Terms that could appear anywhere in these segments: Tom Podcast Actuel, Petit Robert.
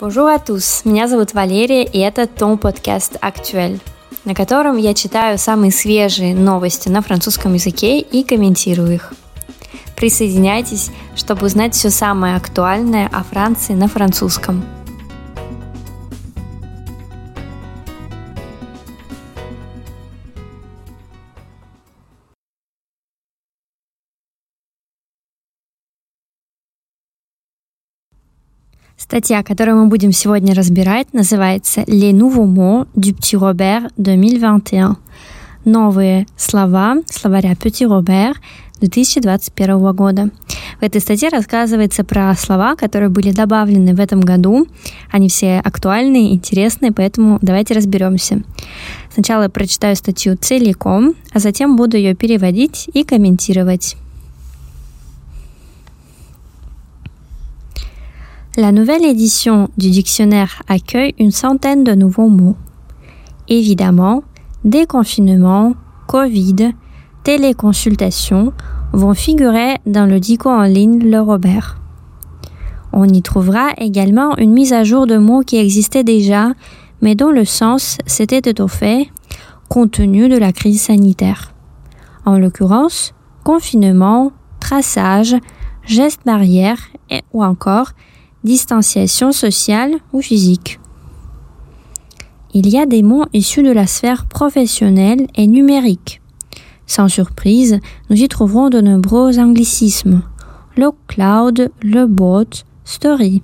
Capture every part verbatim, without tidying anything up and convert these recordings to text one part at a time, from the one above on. Bonjour à tous, меня зовут Валерия, и это Tom Podcast Actuel, на котором я читаю самые свежие новости на французском языке и комментирую их. Присоединяйтесь, чтобы узнать все самое актуальное о Франции на французском. Статья, которую мы будем сегодня разбирать, называется «Les nouveaux mots du Petit Robert две тысячи двадцать первый». Новые слова словаря Petit Robert две тысячи двадцать первого года. В этой статье рассказывается про слова, которые были добавлены в этом году. Они все актуальные, интересные, поэтому давайте разберемся. Сначала я прочитаю статью целиком, а затем буду ее переводить и комментировать. La nouvelle édition du dictionnaire accueille une centaine de nouveaux mots. Évidemment, déconfinement, Covid, téléconsultation vont figurer dans le dico en ligne Le Robert. On y trouvera également une mise à jour de mots qui existaient déjà, mais dont le sens s'était étoffé compte tenu de la crise sanitaire. En l'occurrence, confinement, traçage, gestes barrières et, ou encore distanciation sociale ou physique. Il y a des mots issus de la sphère professionnelle et numérique. Sans surprise, nous y trouverons de nombreux anglicismes, le cloud, le bot, story,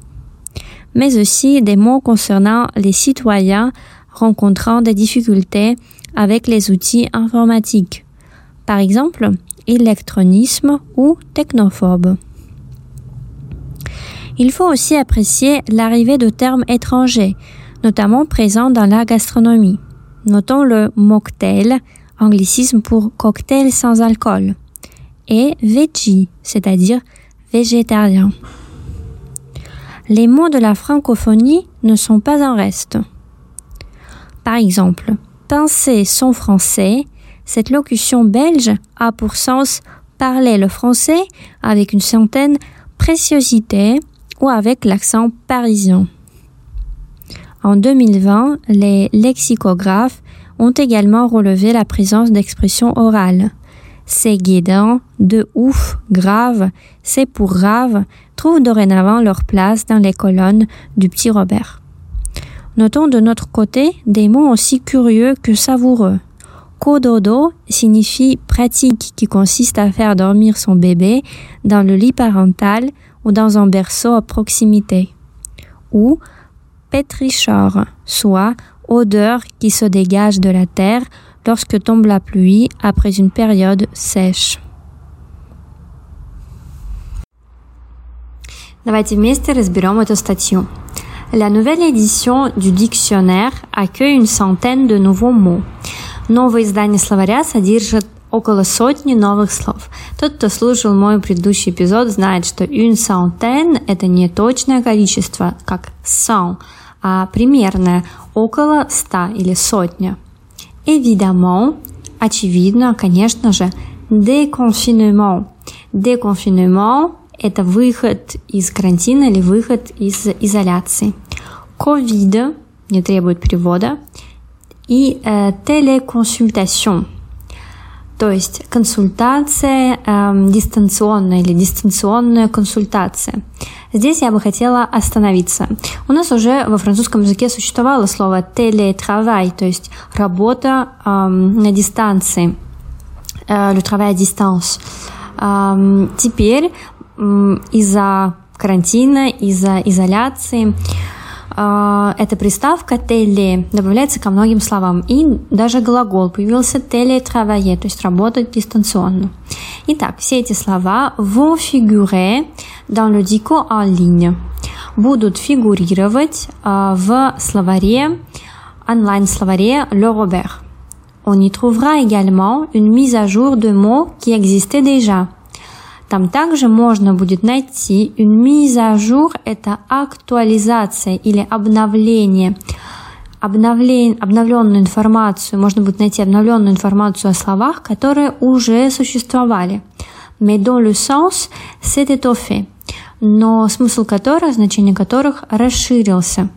mais aussi des mots concernant les citoyens rencontrant des difficultés avec les outils informatiques, par exemple électronisme ou technophobe. Il faut aussi apprécier l'arrivée de termes étrangers, notamment présents dans la gastronomie. Notons le mocktail, anglicisme pour cocktail sans alcool, et veggie, c'est-à-dire végétarien. Les mots de la francophonie ne sont pas en reste. Par exemple, penser son français, cette locution belge a pour sens parler le français avec une certaine préciosité ou avec l'accent parisien. En deux mille vingt, les lexicographes ont également relevé la présence d'expressions orales. Ces guédins, de ouf, grave, c'est pour rave, trouvent dorénavant leur place dans les colonnes du Petit Robert. Notons de notre côté des mots aussi curieux que savoureux. Kododo signifie pratique qui consiste à faire dormir son bébé dans le lit parental ou dans un berceau à proximité, ou pétrichor, soit odeur qui se dégage de la terre lorsque tombe la pluie après une période sèche. Давайте вместе разберем эту статью. La nouvelle édition du dictionnaire accueille une centaine de nouveaux mots. Новое издание словаря содержит около сотни новых слов. Тот, кто слушал мой предыдущий эпизод, знает, что une centaine – это не точное количество, как cent, а примерное – около ста или сотня. Évidemment – очевидно, конечно же. Déconfinement – déconfinement – это выход из карантина или выход из изоляции. Covid – не требует перевода. И э, téléconsultation – то есть консультация э, дистанционная или дистанционная консультация. Здесь я бы хотела остановиться. У нас уже во французском языке существовало слово télétravail, то есть работа э, на дистанции, э, le travail à distance. Э, теперь э, из-за карантина, из-за изоляции эта приставка «télé» добавляется ко многим словам, и даже глагол появился «télétravailler», то есть работать дистанционно. Итак, все эти слова vont figurer dans le dico en ligne, будут фигурировать э, в словаре, онлайн-словаре Le Robert. On y trouvera également une mise à jour de mots qui existaient déjà. Там также можно будет найти une mise à jour – это актуализация или обновление. Обновлен, обновленную информацию, можно будет найти обновленную информацию о словах, которые уже существовали. Mais dans le sens, c'est étoffé. но смысл которых, значение которых расширился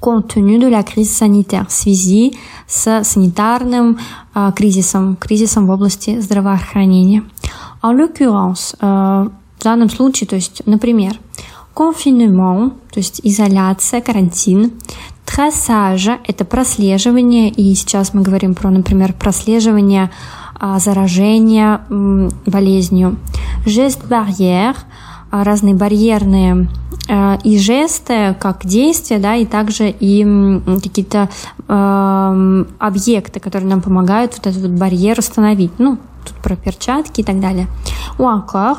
compte tenu de la crise sanitaire, в связи с санитарным э, кризисом, кризисом в области здравоохранения. En l'occurrence, э, в данном случае, то есть, например, confinement, то есть изоляция, карантин, traçage – это прослеживание, и сейчас мы говорим про, например, прослеживание э, заражения э, болезнью. Geste barrière – разные барьерные и жесты как действия, да, и также и какие-то э, объекты, которые нам помогают вот этот вот барьер установить. Ну, тут про перчатки и так далее. Ou encore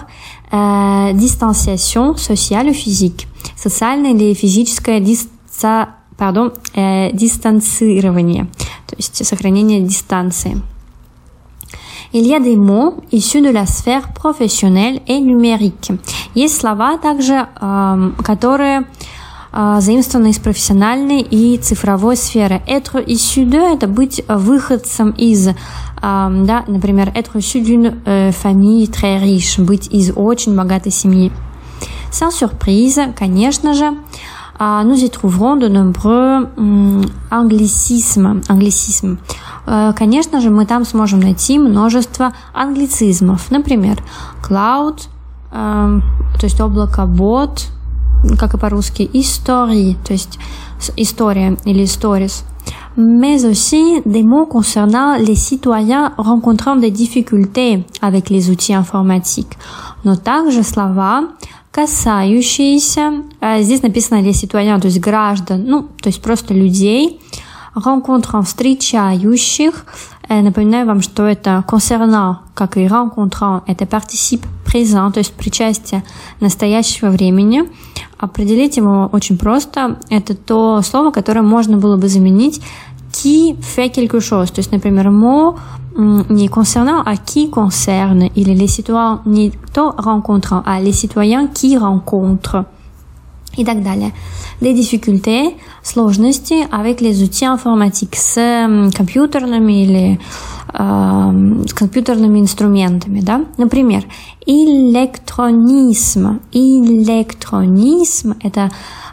э, distanciation sociale ou physique. Социальное или физическое диста, pardon, э, дистанцирование, то есть сохранение дистанции. Il y a des mots issus de la sphère professionnelle et numérique. Есть слова также, которые заимствованы из профессиональной и цифровой сферы. Être issu de – это быть выходцем из, да, например, être issu d'une famille très riche, быть из очень богатой семьи. Sans surprise, конечно же, nous y trouverons de nombreux anglicismes. Anglicismes. Конечно же, мы там сможем найти множество англицизмов. Например, cloud, то есть облако, бот, как и по-русски, history, то есть история или stories. Mais aussi des mots concernant les citoyens rencontrant des difficultés avec les outils informatiques. Но также слова, касающиеся, здесь написано les citoyens, то есть граждан, ну, то есть просто людей, rencontrant, встречающих, напоминаю вам, что это concernant, как и rencontrant, это participe présent, то есть причастие настоящего времени. Определить его очень просто, это то слово, которое можно было бы заменить qui fait quelque chose, то есть, например, mot не concernant, а qui concerne, или les citoyens не кто rencontrant, а les citoyens qui rencontrent, и так далее. Les difficultés, сложности avec les outils informatiques, с компьютерными или э, с компьютерными инструментами, да? Например, электронизм. Электронизм – это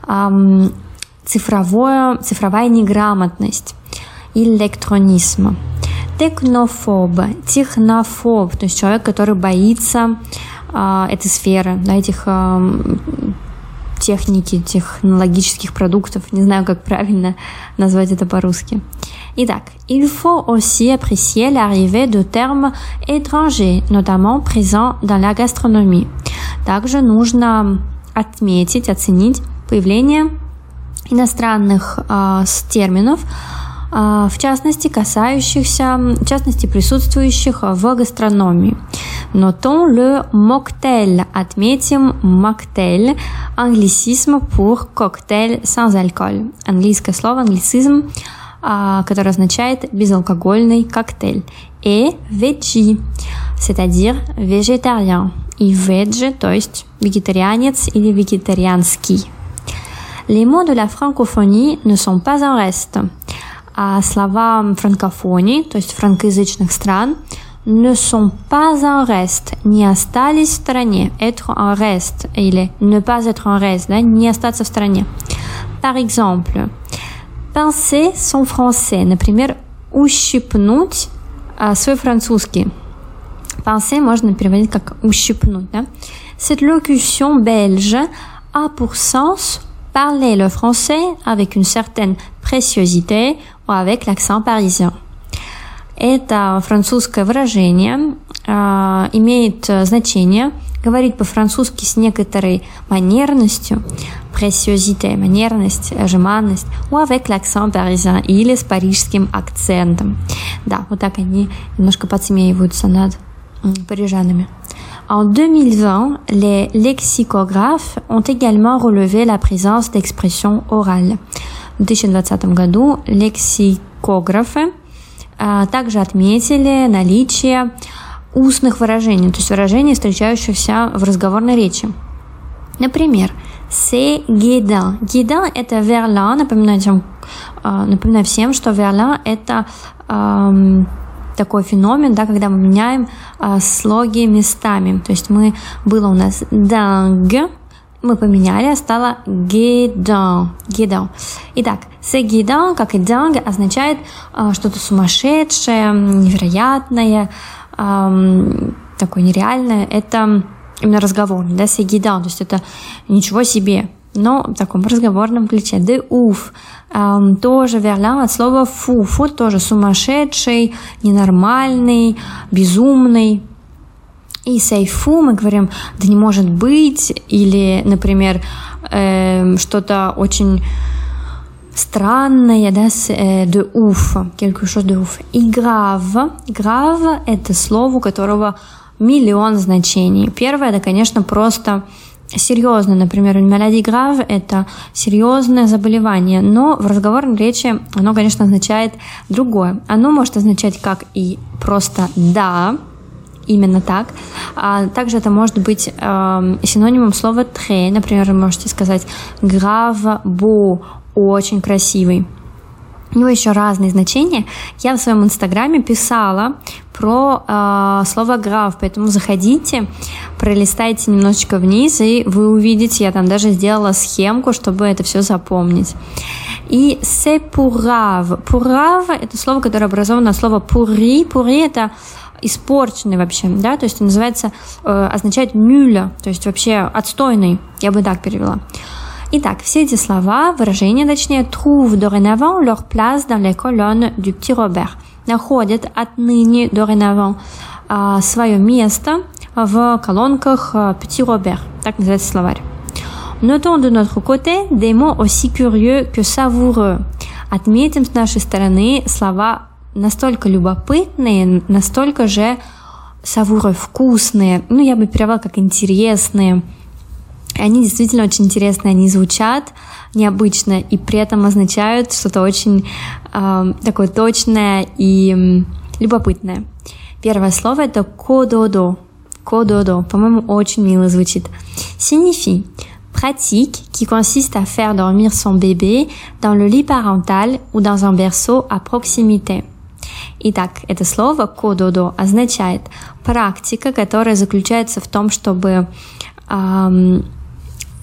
э, цифровое, цифровая неграмотность. Электронизм. Технофоб. Технофоб, то есть человек, который боится э, этой сферы, да, этих э, техники, технологических продуктов. Не знаю, как правильно назвать это по-русски. Итак, il faut aussi apprécier l'arrivée de termes étrangers, notamment présents dans la gastronomie. Также нужно отметить, оценить появление иностранных э, терминов, э, в частности, касающихся, в частности, присутствующих в гастрономии. Notons le mocktail, отметим mocktail, англицизм pour cocktail sans alcool. Английское слово, англицизм, э, которое означает безалкогольный коктейль. Et veggie, c'est-à-dire végétarien. И veggie, то есть вегетарианец или вегетарианский. Les mots de la francophonie ne sont pas en reste. А слова франкофонии, то есть франкоязычных стран, ne sont pas en reste, не остались в стороне. Être en reste или ne pas être en reste, да, не остаться в стороне. Par exemple, pincer son français, например, ущипнуть а, свой французский. Pincer можно переводить как ущипнуть, да. Cette locution belge a pour sens parler le français avec une certaine préciosité ou avec l'accent parisien. Это французское выражение, э, имеет значение говорить по-французски с некоторой манерностью, préciosité, манерность, жеманность, ou avec l'accent parisien, или с парижским акцентом. Да, вот так они немножко подсмеиваются над парижанами. En deux mille vingt, les lexicographes ont également relevé la présence d'expressions orales. В две тысячи двадцатом году лексикографы а, также отметили наличие устных выражений, то есть выражений, встречающихся в разговорной речи. Например, c'est guédin. Guédin – это верлан. Напоминаю, тем, а, напоминаю всем, что верлан – это... А, такой феномен, да, когда мы меняем а, слоги местами. То есть мы, было у нас «данг», мы поменяли, стало guidon. Guidon. Итак, c'est guidon, как и dingue, означает э, что-то сумасшедшее, невероятное, э, такое нереальное. Это именно разговорный, да, c'est guidon, то есть это ничего себе, но в таком разговорном ключе. De ouf, э, тоже верлям от слова fou. Fou тоже сумасшедший, ненормальный, безумный. И сейфу мы говорим, да не может быть, или, например, э, что-то очень странное, да, с de ouf, quelque chose de ouf. И grave, grave – это слово, у которого миллион значений. Первое – это, конечно, просто серьезное, например, maladie grave – это серьезное заболевание, но в разговорной речи оно, конечно, означает другое. Оно может означать как и просто «да», именно так. А также это может быть э, синонимом слова «très». Например, вы можете сказать «grave beau», «очень красивый». У него еще разные значения. Я в своем инстаграме писала про э, слово «grave», поэтому заходите, пролистайте немножечко вниз, и вы увидите, я там даже сделала схемку, чтобы это все запомнить. И «c'est pour grave». «Pour grave» – это слово, которое образовано от слова «pourri». «Pourri» – это испорченный вообще, да, то есть он называется, э, означает мюля, то есть вообще отстойный, я бы так перевела. Итак, все эти слова, выражения, точнее, trouvent dorénavant leur place dans les colonnes du Petit Robert, находят отныне dorénavant э, свое место в колонках э, Petit Robert, так называется словарь. Notons de notre côté des mots aussi curieux que savoureux. Отметим с нашей стороны слова настолько любопытные, настолько же савуры вкусные, ну, я бы перевела как интересные. Они действительно очень интересные, они звучат необычно и при этом означают что-то очень э, такое точное и э, любопытное. Первое слово это «кододо». «Кододо», по-моему, очень мило звучит. «Signifie» pratique qui consiste à faire dormir son bébé dans le lit parental ou dans un berceau à proximité. Итак, это слово «кододо» означает практика, которая заключается в том, чтобы эм,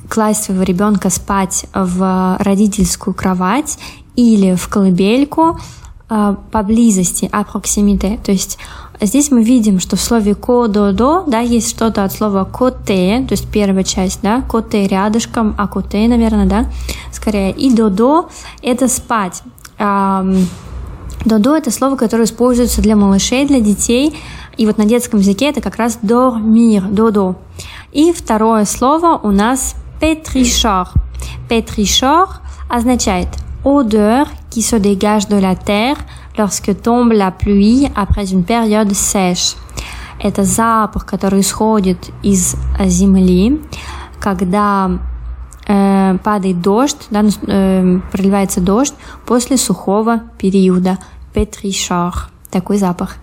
класть своего ребенка спать в родительскую кровать или в колыбельку э, поблизости, à proximité. То есть здесь мы видим, что в слове «кододо», да, есть что-то от слова «коте», то есть первая часть, да, «коте» рядышком, а «коте», наверное, да, скорее. И «додо» – это «спать». Эм, «Додо» — это слово, которое используется для малышей, для детей, и вот на детском языке это как раз «dormir», «додо». И второе слово у нас «pétrichor». «Pétrichor» означает «odeur qui se dégage de la terre lorsque tombe la pluie après une période sèche». Это запах, который исходит из земли, когда э, падает дождь, да, э, проливается дождь после сухого периода. Pétrichor. Такой запах.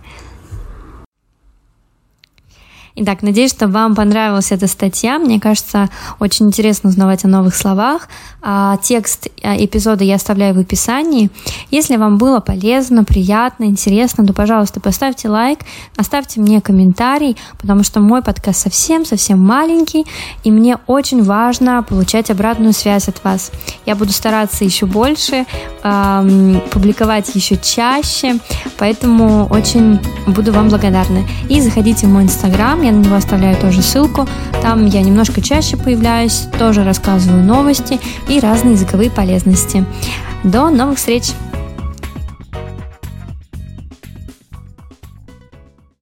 Итак, надеюсь, что вам понравилась эта статья. Мне кажется, очень интересно узнавать о новых словах. Текст эпизода я оставляю в описании. Если вам было полезно, приятно, интересно, то, пожалуйста, поставьте лайк, оставьте мне комментарий, потому что мой подкаст совсем-совсем маленький, и мне очень важно получать обратную связь от вас. Я буду стараться еще больше, эм, публиковать еще чаще, поэтому очень буду вам благодарна. И заходите в мой инстаграм, я на него оставляю тоже ссылку. Там я немножко чаще появляюсь, тоже рассказываю новости и разные языковые полезности. До новых встреч!